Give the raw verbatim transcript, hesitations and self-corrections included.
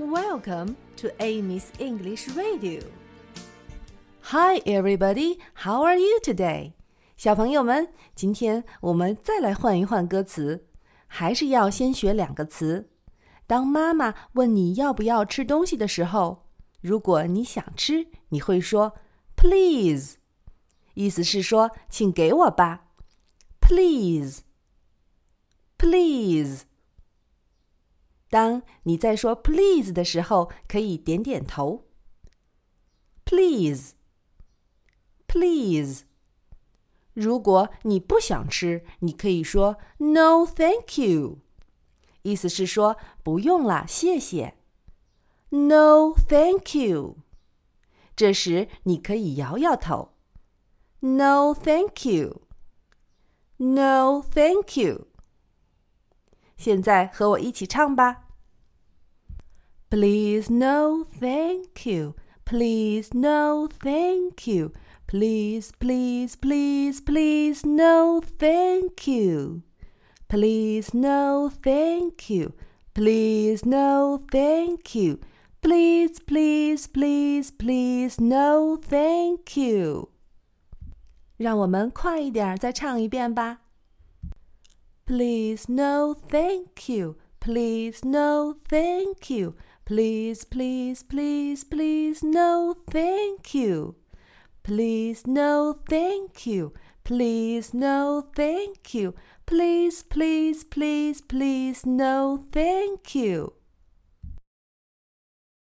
Welcome to Amy's English Radio. Hi, everybody. How are you today? 小朋友们，今天我们再来换一换歌词，还是要先学两个词。当妈妈问你要不要吃东西的时候，如果你想吃，你会说 Please， 意思是说请给我吧。Please, please。当你在说 please 的时候，可以点点头。Please, please。如果你不想吃，你可以说 No, thank you。意思是说不用啦，谢谢。No, thank you。这时你可以摇摇头。No, thank you。No, thank you. 现在和我一起唱吧。Please, no, thank you. Please, no, thank you. Please, please, please, please, no, thank you. Please, no, thank you. Please, no, thank you. Please, please, please, please, no, thank you.让我们快一点再唱一遍吧。Please, no, thank you. Please, no, thank you. Please, please, please, please, no, thank you. Please, no, thank you. Please, no, thank you. Please, please, please, please, no, thank you.